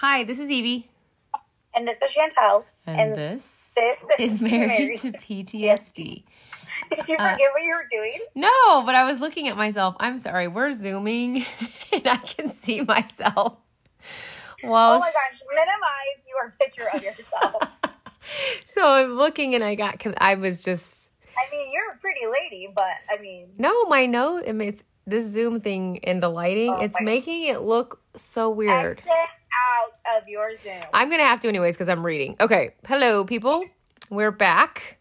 Hi, this is Evie. And this is Chantel. And this is married to PTSD. Did you forget what you were doing? No, but I was looking at myself. I'm sorry. We're Zooming, and I can see myself. Well, oh, my gosh. Minimize your picture of yourself. So I'm looking, and I mean, you're a pretty lady, but I mean. No, my nose, it's this Zoom thing and the lighting, it's making it look so weird. Exit out of your Zoom. I'm going to have to anyways because I'm reading. Okay. Hello, people. We're back.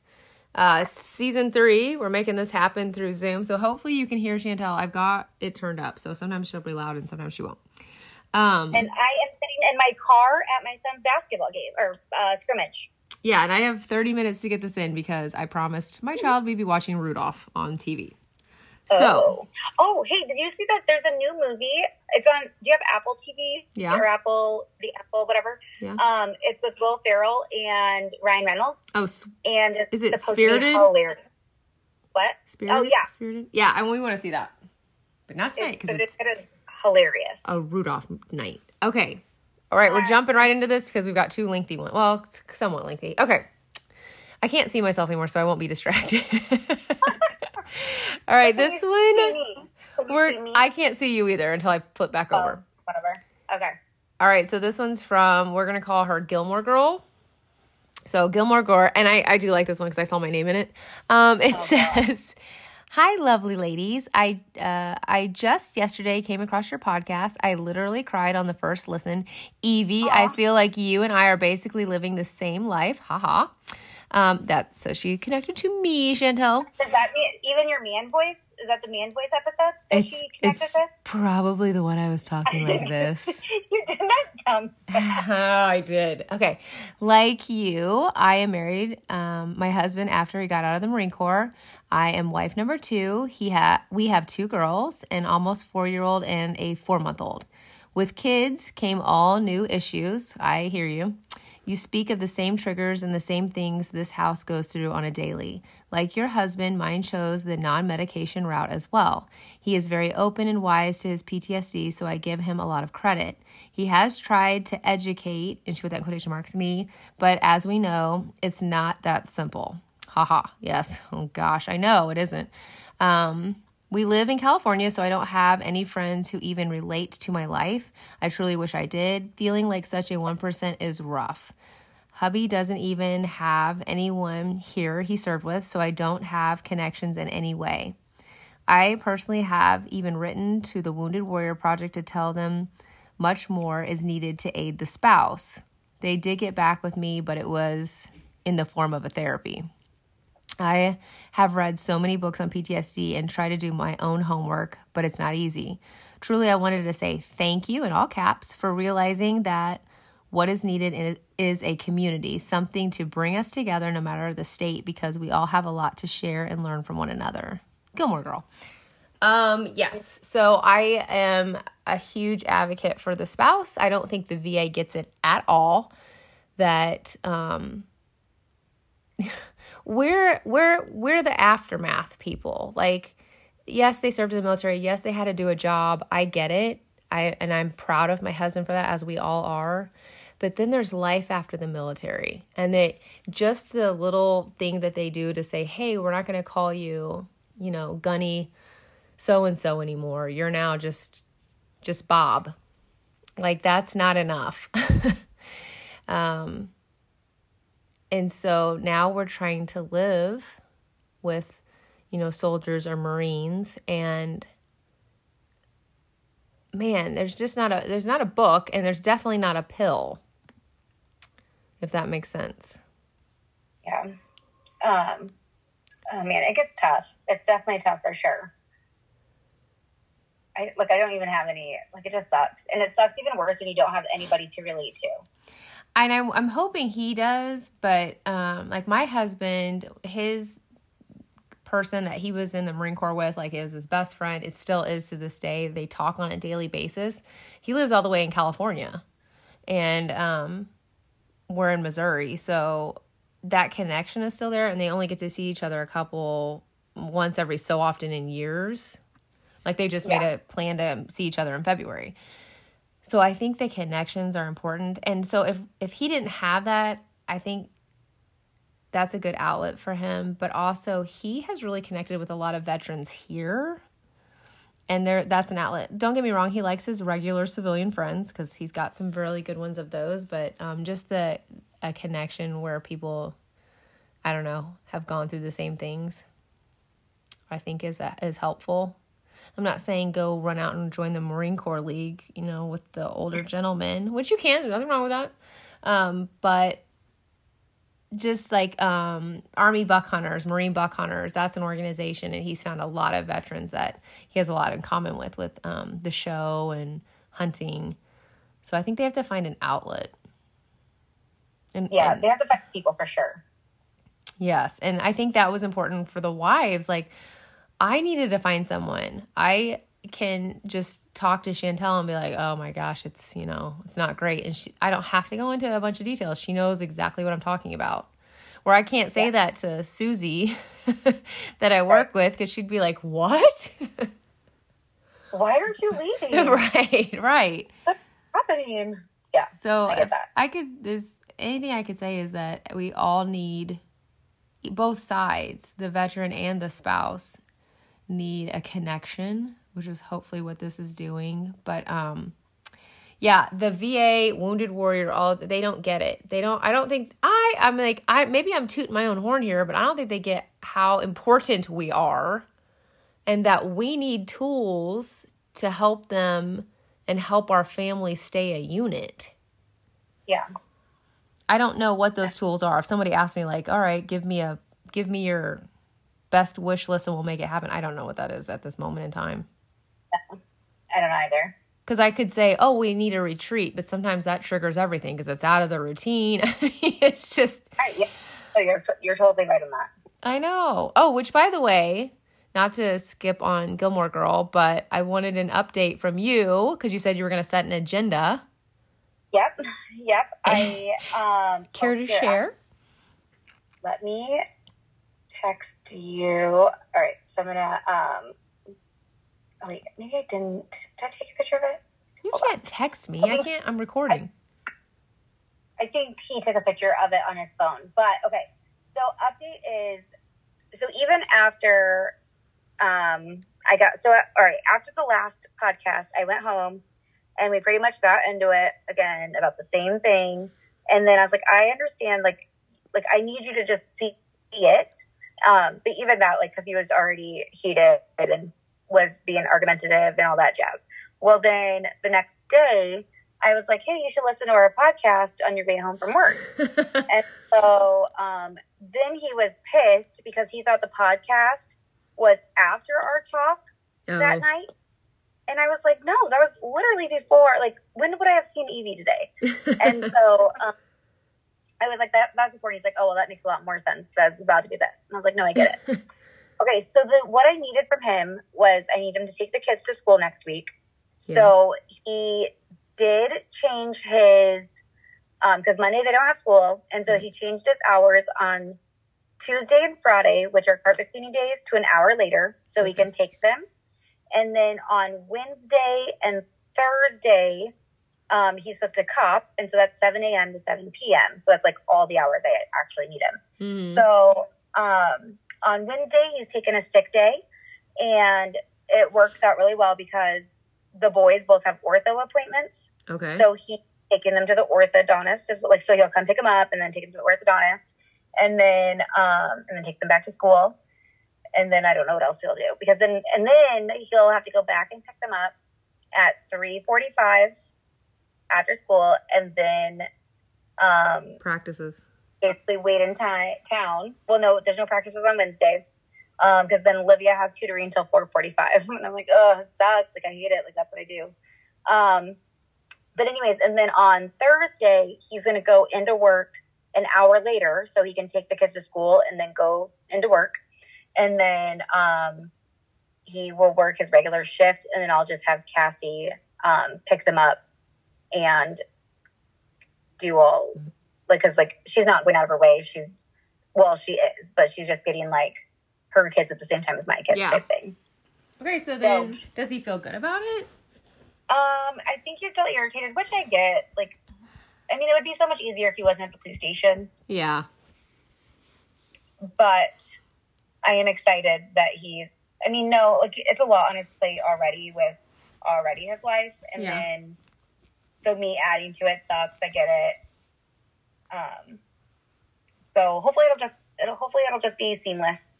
Season 3. We're making this happen through Zoom. So hopefully you can hear Chantel. I've got it turned up. So sometimes she'll be loud and sometimes she won't. And I am sitting in my car at my son's basketball game or scrimmage. Yeah, and I have 30 minutes to get this in because I promised my child we'd be watching Rudolph on TV. So, hey, did you see that there's a new movie? It's on, do you have Apple TV? Yeah. Or Apple, whatever. Yeah. It's with Will Ferrell and Ryan Reynolds. Oh, and is it Spirited? What? Spirited? Oh, yeah. Spirited? Yeah, and we want to see that. But not tonight because it is hilarious. A Rudolph night. Okay. All right, we're jumping right into this because we've got two lengthy ones. Well, somewhat lengthy. Okay. I can't see myself anymore, so I won't be distracted. All right, this one, I can't see you either until I flip back over. Whatever. Okay. All right, so this one's from, we're going to call her Gilmore Girl. So Gilmore Girl, and I do like this one because I saw my name in it. It says, hi, lovely ladies. I just yesterday came across your podcast. I literally cried on the first listen. Evie, I feel like you and I are basically living the same life. Haha. So she connected to me, Chantel. Does that mean even your man voice? Is that the man voice episode that she connected with? Probably the one I was talking like this. You did not sound bad. Oh, I did. Okay. Like you, I am married. My husband, after he got out of the Marine Corps, I am wife number 2. We have 2 girls, an almost 4-year-old and a 4-month-old. With kids came all new issues. I hear you. You speak of the same triggers and the same things this house goes through on a daily. Like your husband, mine chose the non-medication route as well. He is very open and wise to his PTSD, so I give him a lot of credit. He has tried to educate, and she put that in quotation marks, me, but as we know, it's not that simple. Haha. Yes. Oh, gosh. I know it isn't. We live in California, so I don't have any friends who even relate to my life. I truly wish I did. Feeling like such a 1% is rough. Hubby doesn't even have anyone here he served with, so I don't have connections in any way. I personally have even written to the Wounded Warrior Project to tell them much more is needed to aid the spouse. They did get back with me, but it was in the form of a therapy. I have read so many books on PTSD and try to do my own homework, but it's not easy. Truly, I wanted to say thank you in all caps for realizing that what is needed is a community, something to bring us together no matter the state, because we all have a lot to share and learn from one another. Gilmore Girl. Yes. So I am a huge advocate for the spouse. I don't think the VA gets it at all that, We're the aftermath people. Like, yes, they served in the military. Yes, they had to do a job. I get it. And I'm proud of my husband for that, as we all are. But then there's life after the military. And just the little thing that they do to say, hey, we're not going to call you, Gunny so-and-so anymore. You're now just Bob. Like, that's not enough. And so now we're trying to live with, soldiers or Marines, and man, there's not a book, and there's definitely not a pill, if that makes sense. Yeah. Oh man, it gets tough. It's definitely tough for sure. I don't even have any, it just sucks. And it sucks even worse when you don't have anybody to relate to. And I'm hoping he does, but my husband, his person that he was in the Marine Corps with, it was his best friend. It still is to this day. They talk on a daily basis. He lives all the way in California, and we're in Missouri. So that connection is still there, and they only get to see each other once every so often in years. They just made a plan to see each other in February. So I think the connections are important. And so if he didn't have that, I think that's a good outlet for him. But also he has really connected with a lot of veterans here. And that's an outlet. Don't get me wrong, he likes his regular civilian friends because he's got some really good ones of those. But just a connection where people, I don't know, have gone through the same things, I think is helpful. I'm not saying go run out and join the Marine Corps League, you know, with the older gentlemen, which you can. There's nothing wrong with that. But just like Army Buck Hunters, Marine Buck Hunters, that's an organization, and he's found a lot of veterans that he has a lot in common with the show and hunting. So I think they have to find an outlet. And they have to find people for sure. Yes, and I think that was important for the wives. Like, I needed to find someone. I can just talk to Chantel and be like, oh my gosh, it's, you know, it's not great. And I don't have to go into a bunch of details. She knows exactly what I'm talking about. Where I can't say that to Susie that I work with, because she'd be like, what? Why aren't you leaving? Right. What's happening? Yeah, so I get that. There's anything I could say is that we all need, both sides, the veteran and the spouse, need a connection, which is hopefully what this is doing. But the VA, Wounded Warrior, all, they don't get it. They don't. I don't think I'm like, maybe I'm tooting my own horn here, but I don't think they get how important we are, and that we need tools to help them and help our family stay a unit. Yeah. I don't know what those tools are. If somebody asked me, like, all right, give me your best wish list and we'll make it happen, I don't know what that is at this moment in time. No, I don't either. Because I could say, oh, we need a retreat, but sometimes that triggers everything because it's out of the routine. It's just... Right, yeah. Oh, you're totally right on that. I know. Oh, which, by the way, not to skip on Gilmore Girl, but I wanted an update from you because you said you were going to set an agenda. Yep. I care to share? Let me text you. All right, so I'm gonna. Wait, maybe I didn't. Did I take a picture of it? You Hold can't on. Text me. I can't. I'm recording. I think he took a picture of it on his phone. But okay, so update is, so even after, I got so all right after the last podcast, I went home. And we pretty much got into it again about the same thing. And then I was like, I understand, like I need you to just see it. But even that, like, because he was already heated and was being argumentative and all that jazz. Well, then the next day, I was like, hey, you should listen to our podcast on your way home from work. And so then he was pissed because he thought the podcast was after our talk that night. And I was like, no, that was literally before. Like, when would I have seen Evie today? And so I was like, that's important. He's like, oh, well, that makes a lot more sense because I was about to do this. And I was like, no, I get it. Okay, so what I needed from him was I need him to take the kids to school next week. Yeah. So he did change his, because Monday they don't have school. And so he changed his hours on Tuesday and Friday, which are carpet cleaning days, to an hour later so we can take them. And then on Wednesday and Thursday, he's supposed to cop. And so that's 7 a.m. to 7 p.m. So that's like all the hours I actually need him. Mm-hmm. So on Wednesday, he's taking a sick day. And it works out really well because the boys both have ortho appointments. Okay. So he's taking them to the orthodontist. So he'll come pick them up and then take them to the orthodontist. And then take them back to school. And then I don't know what else he'll do because then he'll have to go back and pick them up at 3:45 after school, and then practices. Basically, wait in town. Well, no, there's no practices on Wednesday because then Olivia has tutoring until 4:45, and I'm like, oh, it sucks. Like I hate it. Like that's what I do. But anyways, and then on Thursday he's gonna go into work an hour later so he can take the kids to school and then go into work. And then he will work his regular shift, and then I'll just have Cassie pick them up and do all, like, because, like, she's not going out of her way. She is, but she's just getting, like, her kids at the same time as my kids type thing. Okay, so then does he feel good about it? I think he's still irritated, which I get. Like, I mean, it would be so much easier if he wasn't at the police station. Yeah. But I am excited that he's, I mean, no, like, it's a lot on his plate already with already his life. And then, so me adding to it sucks. I get it. So hopefully it'll just be seamless.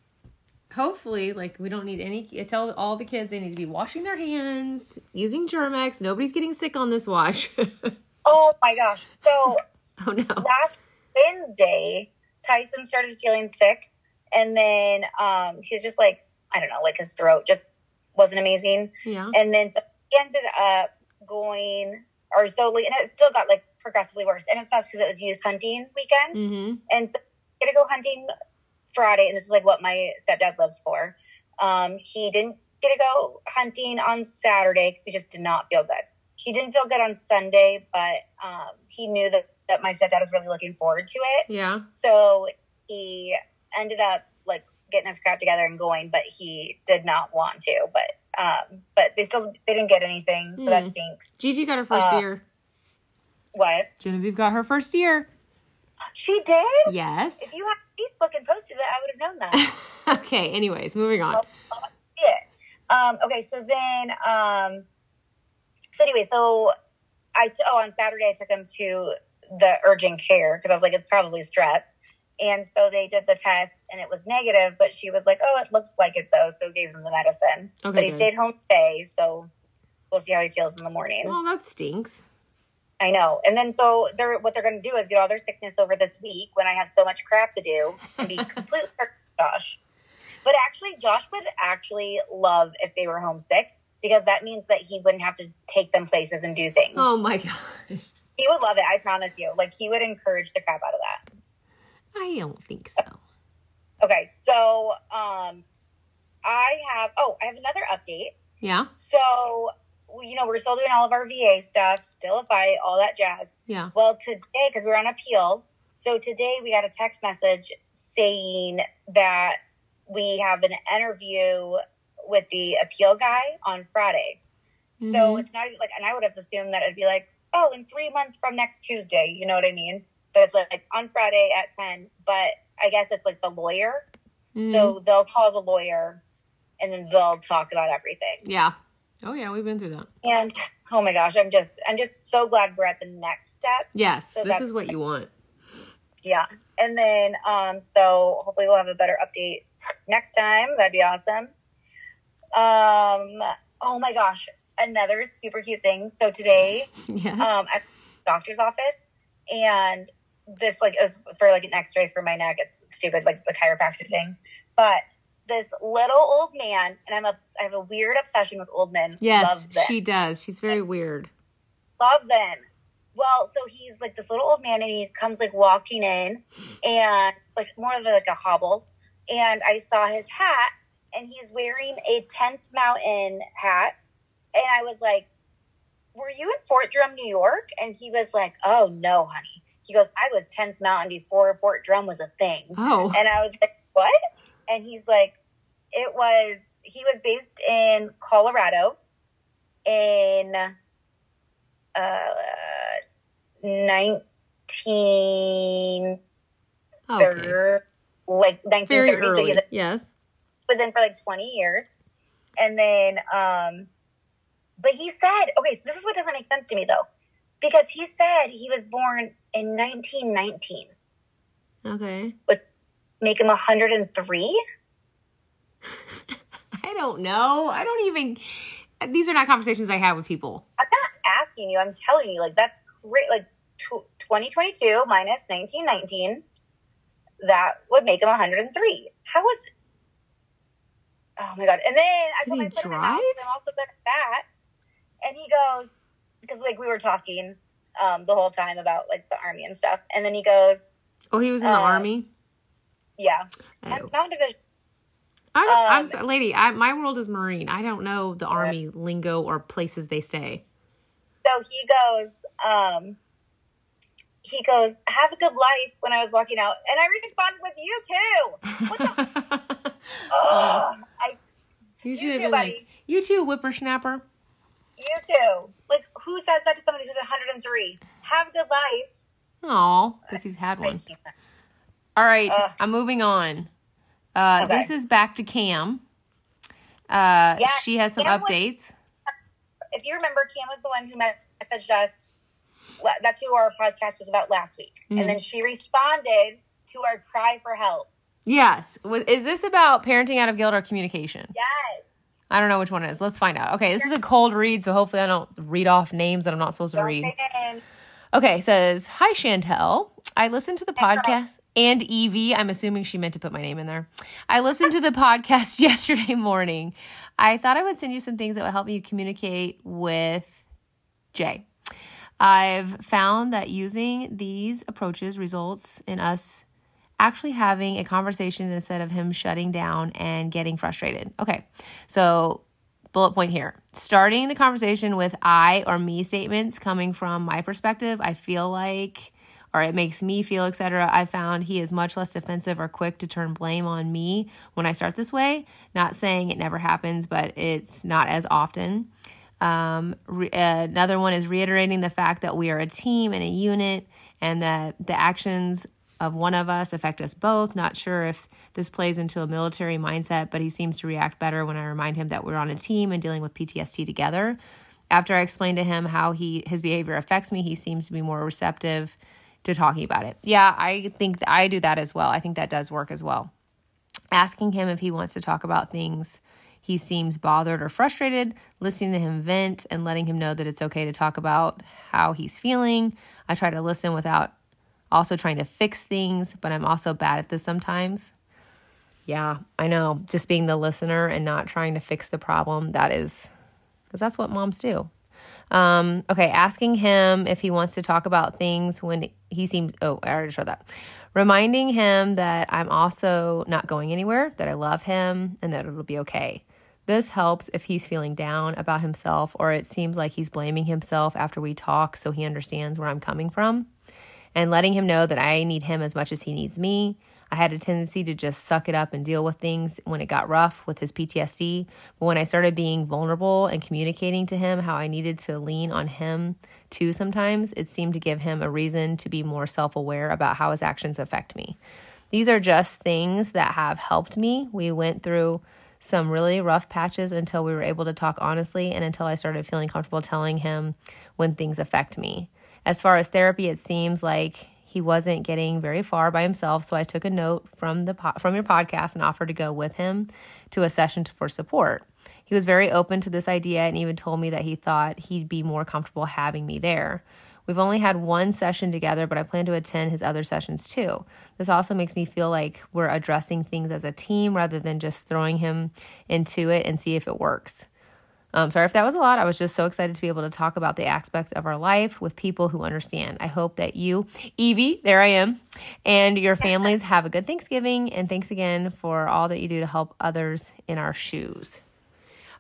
Hopefully, like, we don't need any, I tell all the kids they need to be washing their hands, using Germ-X. Nobody's getting sick on this watch. Oh my gosh. So oh no. Last Wednesday, Tyson started feeling sick. And then, he's just like, I don't know, like his throat just wasn't amazing. Yeah. And then so he ended up going or so, and it still got like progressively worse. And it sucks because it was youth hunting weekend. Mm-hmm. And so I'm going to go hunting Friday. And this is like what my stepdad lives for. He didn't get to go hunting on Saturday because he just did not feel good. He didn't feel good on Sunday, but he knew that my stepdad was really looking forward to it. Yeah. So he ended up like getting his crap together and going, but he did not want to. But they didn't get anything, so that stinks. Gigi got her first year. What? Genevieve got her first year. She did? Yes. If you had Facebook and posted it, I would have known that. Okay. Anyways, moving on. Yeah. Okay. So then. So on Saturday I took him to the urgent care because I was like, it's probably strep. And so they did the test and it was negative, but she was like, oh, it looks like it though. So gave him the medicine, okay, but he stayed home today. So we'll see how he feels in the morning. Oh, that stinks. I know. And then so what they're going to do is get all their sickness over this week when I have so much crap to do and be completely perfect with Josh. But actually, Josh would actually love if they were homesick. Because that means that he wouldn't have to take them places and do things. Oh, my gosh. He would love it. I promise you. Like, he would encourage the crap out of that. I don't think so. Okay. So, I have another update. Yeah. So, you know, we're still doing all of our VA stuff. Still a fight. All that jazz. Yeah. Well, today, because we're on appeal. So, today we got a text message saying that we have an interview with the appeal guy on Friday. Mm-hmm. So it's not even like, and I would have assumed that it'd be like, oh, in 3 months from next Tuesday, you know what I mean? But it's like on Friday at 10, but I guess it's like the lawyer. Mm-hmm. So they'll call the lawyer and then they'll talk about everything. Yeah. Oh yeah. We've been through that. And oh my gosh, I'm just so glad we're at the next step. Yes. So this is what you want. Yeah. And then, so hopefully we'll have a better update next time. That'd be awesome. Oh my gosh, another super cute thing. So today, at the doctor's office, and this, like, it was for, like, an x-ray for my neck. It's stupid, like, the chiropractor thing. But this little old man, and I have a weird obsession with old men. Yes, she does. She's very weird. Love them. Well, so he's, like, this little old man, and he comes, like, walking in, and, like, more of, like, a hobble. And I saw his hat. And he's wearing a 10th Mountain hat. And I was like, were you in Fort Drum, New York? And he was like, oh, no, honey. He goes, I was 10th Mountain before Fort Drum was a thing. Oh. And I was like, what? And he's like, he was based in Colorado in 1930s. So yes. Was in for like 20 years. And then, but he said, okay, so this is what doesn't make sense to me though, because he said he was born in 1919. Okay. Would make him 103? I don't know. These are not conversations I have with people. I'm not asking you. I'm telling you, like, that's great. Like 2022 minus 1919, that would make him 103. How was it? Oh, my God. And then I told my friend, I'm also good at that. And he goes, because, like, we were talking the whole time about, like, the Army and stuff. And then he goes. Oh, he was in the Army? Yeah. Oh. Mountain Division. I'm sorry, lady, my world is Marine. I don't know the Army lingo or places they stay. So he goes, have a good life when I was walking out. And I responded with, you too. What the? You too, buddy. You too, whippersnapper. You too. Like, who says that to somebody who's 103? Have a good life. Aw, because he's had one. All right, I'm moving on. Okay. This is back to Cam. Yeah, she has some updates. If you remember, Cam was the one who messaged us. That's who our podcast was about last week. Mm-hmm. And then she responded to our cry for help. Yes. Is this about parenting out of guilt or communication? Yes. I don't know which one it is. Let's find out. Okay, this is a cold read, so hopefully I don't read off names that I'm not supposed to read. Okay, it says, "Hi, Chantel. I listened to the podcast." And Evie, I'm assuming she meant to put my name in there. "I listened to the podcast yesterday morning. I thought I would send you some things that would help you communicate with Jay. I've found that using these approaches results in us actually having a conversation instead of him shutting down and getting frustrated." Okay, so bullet point here. Starting the conversation with I or me statements coming from my perspective, I feel like, or it makes me feel, etc. I found he is much less defensive or quick to turn blame on me when I start this way. Not saying it never happens, but it's not as often. Another one is reiterating the fact that we are a team and a unit and that the actions of one of us affect us both. Not sure if this plays into a military mindset, but he seems to react better when I remind him that we're on a team and dealing with PTSD together. After I explain to him how his behavior affects me, he seems to be more receptive to talking about it. Yeah, I think I do that as well. I think that does work as well. Asking him if he wants to talk about things he seems bothered or frustrated, listening to him vent and letting him know that it's okay to talk about how he's feeling. I try to listen without also trying to fix things, but I'm also bad at this sometimes. Yeah, I know. Just being the listener and not trying to fix the problem, that is, because that's what moms do. Okay, asking him if he wants to talk about things when he seems, I already showed that. Reminding him that I'm also not going anywhere, that I love him, and that it'll be okay. This helps if he's feeling down about himself or it seems like he's blaming himself after we talk, so he understands where I'm coming from. And letting him know that I need him as much as he needs me. I had a tendency to just suck it up and deal with things when it got rough with his PTSD. But when I started being vulnerable and communicating to him how I needed to lean on him too sometimes, it seemed to give him a reason to be more self-aware about how his actions affect me. These are just things that have helped me. We went through some really rough patches until we were able to talk honestly and until I started feeling comfortable telling him when things affect me. As far as therapy, it seems like he wasn't getting very far by himself, so I took a note from your podcast and offered to go with him to a session for support. He was very open to this idea and even told me that he thought he'd be more comfortable having me there. We've only had one session together, but I plan to attend his other sessions too. This also makes me feel like we're addressing things as a team rather than just throwing him into it and see if it works. Sorry if that was a lot. I was just so excited to be able to talk about the aspects of our life with people who understand. I hope that you, Evie, there I am, and your families have a good Thanksgiving. And thanks again for all that you do to help others in our shoes.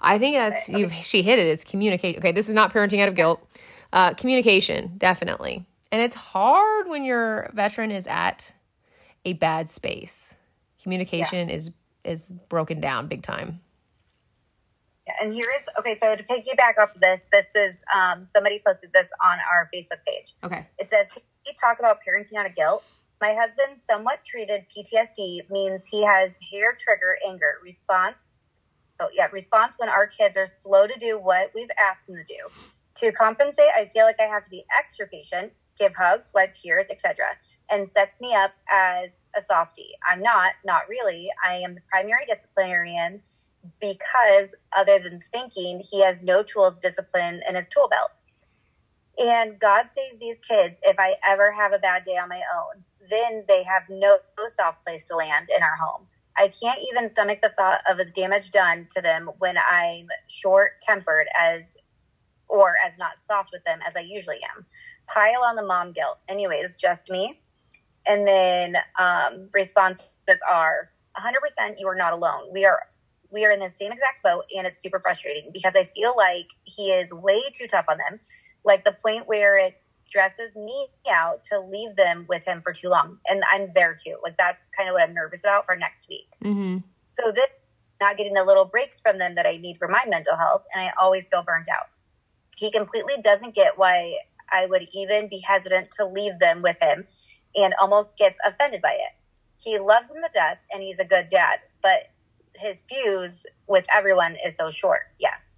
I think that's, she hit it. It's communication. Okay, this is not parenting out of guilt. Communication, definitely. And it's hard when your veteran is at a bad space. Communication is broken down big time. And here is, so to piggyback off of this, this is, somebody posted this on our Facebook page. Okay. It says, "You talk about parenting out of guilt. My husband somewhat treated PTSD means he has hair trigger anger response. Response when our kids are slow to do what we've asked them to do. To compensate, I feel like I have to be extra patient, give hugs, wipe tears, etc., and sets me up as a softie. I'm not really. I am the primary disciplinarian, because other than spanking, he has no tools, discipline in his tool belt. And God save these kids if I ever have a bad day on my own. Then they have no soft place to land in our home. I can't even stomach the thought of the damage done to them when I'm short-tempered as not soft with them as I usually am. Pile on the mom guilt. Anyways, just me." And then responses are, 100% you are not alone. We are in the same exact boat, and it's super frustrating because I feel like he is way too tough on them, like the point where it stresses me out to leave them with him for too long. And I'm there too. Like, that's kind of what I'm nervous about for next week. Mm-hmm. So this, not getting the little breaks from them that I need for my mental health, and I always feel burnt out. He completely doesn't get why I would even be hesitant to leave them with him and almost gets offended by it. He loves them to death and he's a good dad, but his fuse with everyone is so short. Yes.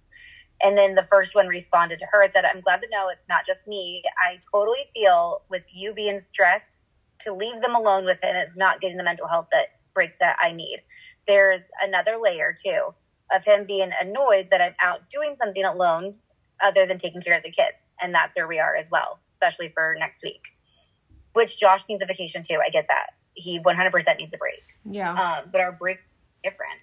And then the first one responded to her and said, I'm glad to know it's not just me. I totally feel with you being stressed to leave them alone with him. It's not getting the mental health break that I need. There's another layer too of him being annoyed that I'm out doing something alone other than taking care of the kids. And that's where we are as well, especially for next week, which Josh needs a vacation too. I get that. He 100% needs a break. Yeah. But our break is different.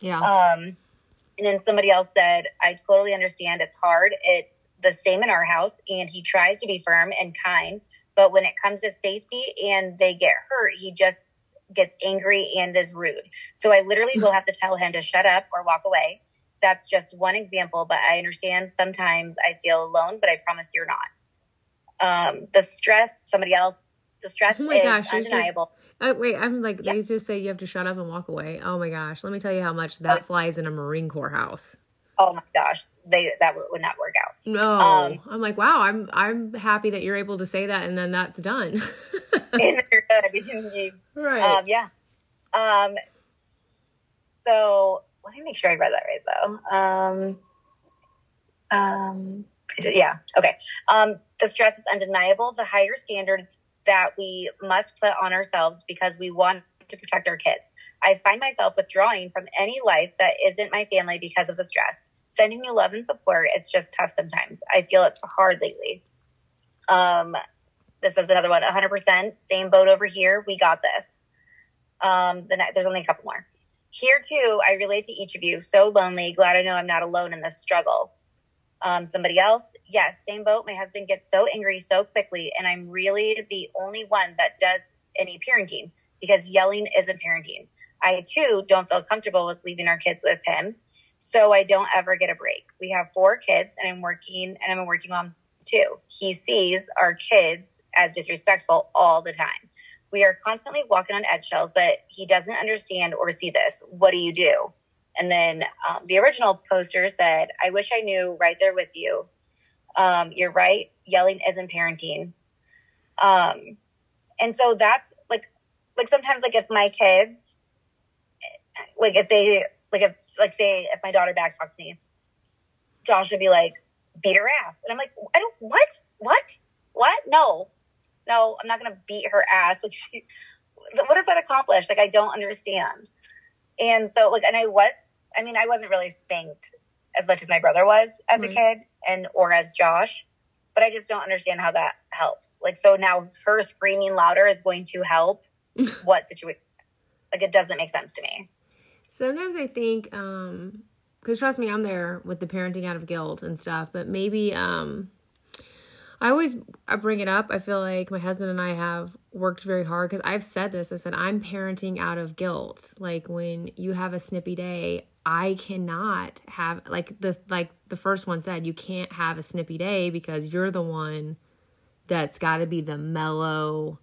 Yeah. And then somebody else said, I totally understand. It's hard. It's the same in our house. And he tries to be firm and kind. But when it comes to safety and they get hurt, he just gets angry and is rude. So I literally will have to tell him to shut up or walk away. That's just one example. But I understand sometimes I feel alone, but I promise you're not. The stress is undeniable. They just say you have to shut up and walk away. Oh, my gosh. Let me tell you how much that flies in a Marine Corps house. Oh, my gosh. That would not work out. No. I'm like, wow, I'm happy that you're able to say that, and then that's done. And they're good. Right. Yeah. So let me make sure I read that right, though. Yeah. Okay. The stress is undeniable. The higher standards that we must put on ourselves because we want to protect our kids. I find myself withdrawing from any life that isn't my family because of the stress. Sending you love and support, it's just tough sometimes. I feel it's hard lately. This is another one, 100%. Same boat over here. We got this. There's only a couple more. Here, too, I relate to each of you. So lonely. Glad I know I'm not alone in this struggle. Somebody else. Yes, same boat. My husband gets so angry so quickly, and I'm really the only one that does any parenting because yelling isn't parenting. I, too, don't feel comfortable with leaving our kids with him, so I don't ever get a break. We have 4 kids, and I'm a working mom, too. He sees our kids as disrespectful all the time. We are constantly walking on eggshells, but he doesn't understand or see this. What do you do? And then the original poster said, I wish I knew, right there with you. You're right. Yelling isn't parenting. And so that's like sometimes like if my kids, like if they, like if, like say if my daughter backtalks me, Josh would be like, beat her ass. And I'm like, I don't, what? No, I'm not going to beat her ass. Like, what does that accomplish? Like, I don't understand. And so like, and I wasn't really spanked as much as my brother was as a kid or as Josh, but I just don't understand how that helps. Like, so now her screaming louder is going to help what situation? Like, it doesn't make sense to me. Sometimes I think, cause trust me, I'm there with the parenting out of guilt and stuff, but maybe, I bring it up. I feel like my husband and I have worked very hard because I've said this. I said, I'm parenting out of guilt. Like when you have a snippy day, I cannot have like the first one said, you can't have a snippy day because you're the one that's got to be the mellow.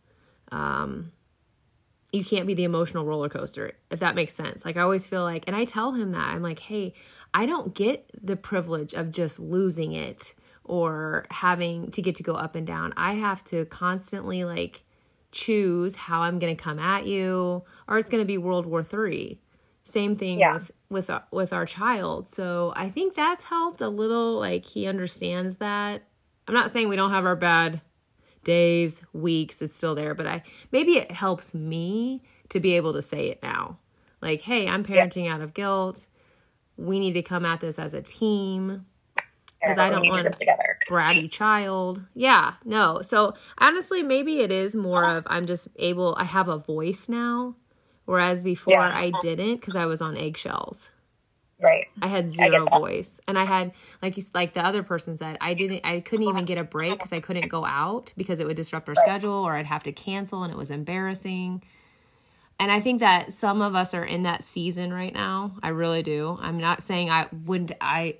You can't be the emotional roller coaster, if that makes sense. Like I always feel like, and I tell him that I'm like, hey, I don't get the privilege of just losing it or having to get to go up and down. I have to constantly like choose how I'm going to come at you, or it's going to be World War III. Same thing with our child. So I think that's helped a little. Like he understands that. I'm not saying we don't have our bad days, weeks. It's still there, but maybe it helps me to be able to say it now. Like, hey, I'm parenting out of guilt. We need to come at this as a team. Because I don't want a bratty child. Yeah, no. So honestly, maybe it is more of I have a voice now. Whereas before I didn't because I was on eggshells. Right. I had zero voice. And I had, like the other person said, I couldn't even get a break because I couldn't go out because it would disrupt our schedule, or I'd have to cancel and it was embarrassing. And I think that some of us are in that season right now. I really do. I'm not saying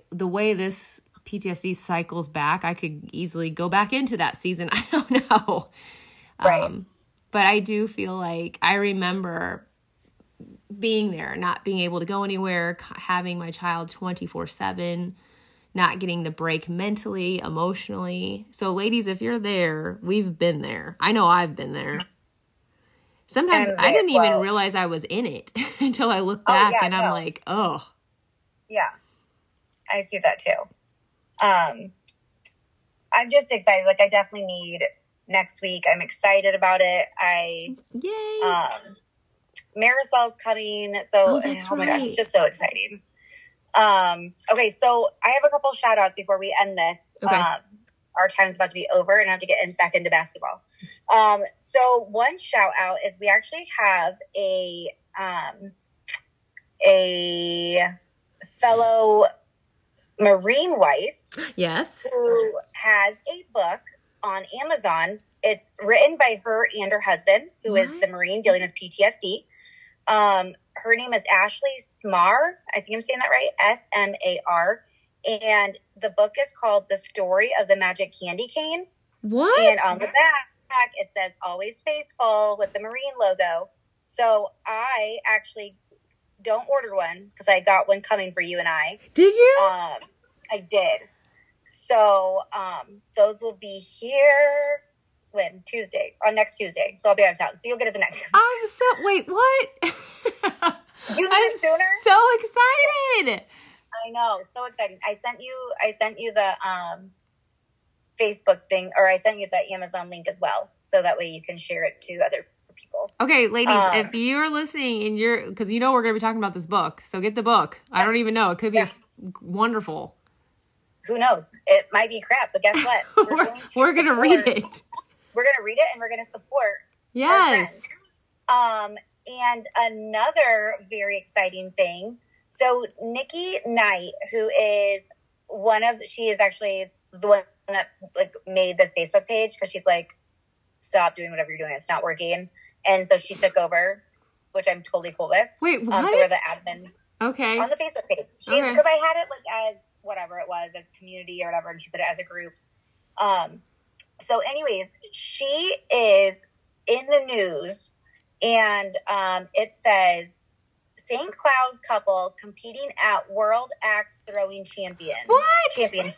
the way this PTSD cycles back, I could easily go back into that season. I don't know. Right. But I do feel like I remember being there, not being able to go anywhere, having my child 24/7, not getting the break mentally, emotionally. So ladies, if you're there, we've been there. I know I've been there. Sometimes I didn't even realize I was in it until I look back and I'm like, oh. Yeah, I see that too. I'm just excited. Like, I definitely need next week. I'm excited about it. Yay! Marisol's coming. So, oh my gosh, it's just so exciting. Okay, so I have a couple shout outs before we end this. Okay. Our time's about to be over and I have to get back into basketball. So one shout out is we actually have a fellow Marine wife. Yes. Who has a book on Amazon. It's written by her and her husband, who is the Marine dealing with PTSD. Her name is Ashley Smar. I think I'm saying that right. S-M-A-R. And the book is called The Story of the Magic Candy Cane. What? And on the back, it says always faithful with the Marine logo. So I actually don't order one because I got one coming for you and I. Did you? I did. So those will be here next Tuesday. So I'll be out of town. So you'll get it the next time. Wait, what? You need it sooner? So excited. I know, so exciting. I sent you the Facebook thing, or I sent you the Amazon link as well, so that way you can share it to other people. Okay, ladies, if you're listening and because you know we're going to be talking about this book, so get the book. I don't even know. It could be wonderful. Who knows? It might be crap, but guess what? We're going to read it. We're going to read it, and we're going to support our friends. And another very exciting thing. So Nikki Knight, she is actually the one that like made this Facebook page because she's like, stop doing whatever you're doing. It's not working. And so she took over, which I'm totally cool with. Wait, what? So we're the admins. Okay. On the Facebook page. Because I had it like as whatever it was, a community or whatever, and she put it as a group. So anyways, she is in the news and it says, St. Cloud couple competing at World Axe Throwing Championship.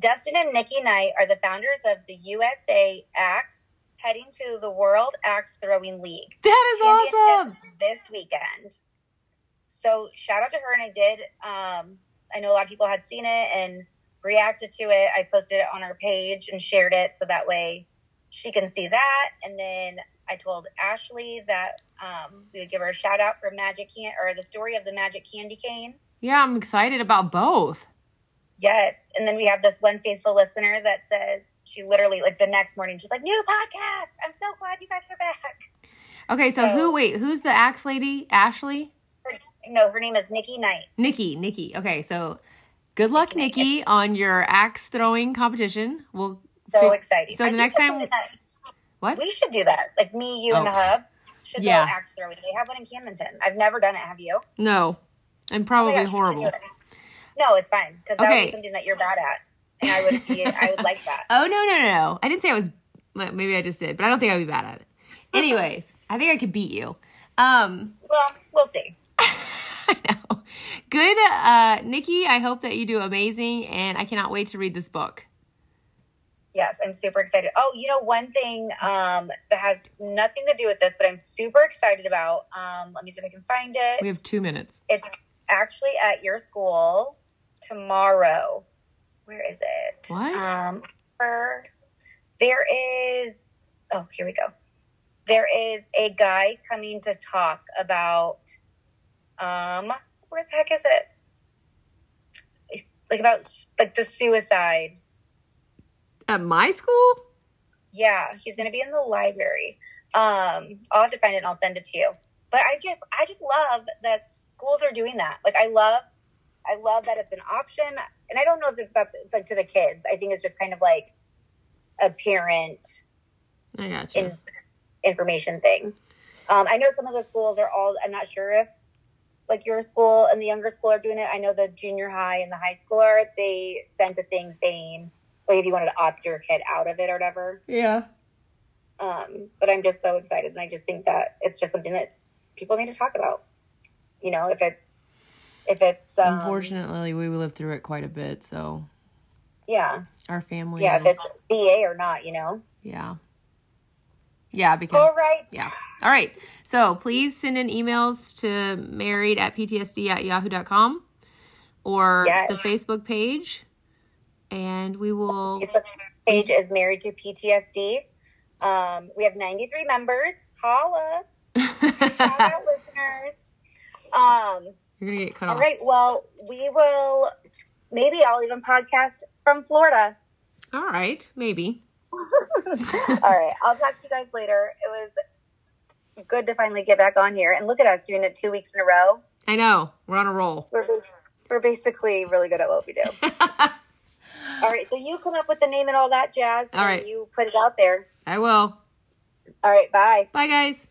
Dustin and Nikki Knight are the founders of the USA Axe, heading to the World Axe Throwing League. That is awesome! This weekend. So shout out to her, and I did. I know a lot of people had seen it and reacted to it. I posted it on our page and shared it, so that way she can see that. And then I told Ashley that we would give her a shout out for the story of the Magic Candy Cane. Yeah, I'm excited about both. Yes. And then we have this one faithful listener that says she literally like the next morning, she's like, new podcast. I'm so glad you guys are back. Okay. So who's the axe lady? Ashley? Her name is Nikki Knight. Nikki. Okay. So good luck, Nikki, on your axe throwing competition. So exciting. So the next time. What? We should do that. Like me, you, and the hubs should go axe throwing. They have one in Camdenton. I've never done it. Have you? No. I'm probably horrible. No, it's fine. Because that would be something that you're bad at. And I would like that. Oh, no. I didn't say I was. Maybe I just did. But I don't think I'd be bad at it. Anyways, I think I could beat you. Well, we'll see. I know. Good. Nikki, I hope that you do amazing. And I cannot wait to read this book. Yes, I'm super excited. Oh, you know, one thing that has nothing to do with this, but I'm super excited about. Let me see if I can find it. We have 2 minutes. It's actually at your school tomorrow. Where is it? What? Here we go. There is a guy coming to talk about, where the heck is it? Like about like the suicide. At my school? Yeah, he's going to be in the library. I'll have to find it and I'll send it to you. But I just love that schools are doing that. Like I love that it's an option. And I don't know if it's about like to the kids. I think it's just kind of like a parent information thing. I know some of the schools I'm not sure if like your school and the younger school are doing it. I know the junior high and the high school they sent a thing saying, like if you wanted to opt your kid out of it or whatever. Yeah. But I'm just so excited. And I just think that it's just something that people need to talk about. You know, if it's if it's unfortunately we lived through it quite a bit, so yeah, our family, yeah, if it's VA or not, you know. Yeah. Yeah, because... All right. Yeah. All right. So, please send in emails to married@ptsd@yahoo.com or the Facebook page, and we will... Facebook page is Married to PTSD. We have 93 members. Holla. Holla, listeners. You're going to get cut off. All right. Well, we will... Maybe I'll even podcast from Florida. All right. Maybe. All right, I'll talk to you guys later. It was good to finally get back on here, and look at us doing it 2 weeks in a row. I know, we're on a roll. We're basically really good at what we do. All right, so you come up with the name and all that jazz. All right, you put it out there. I will. All right, bye. Bye, guys.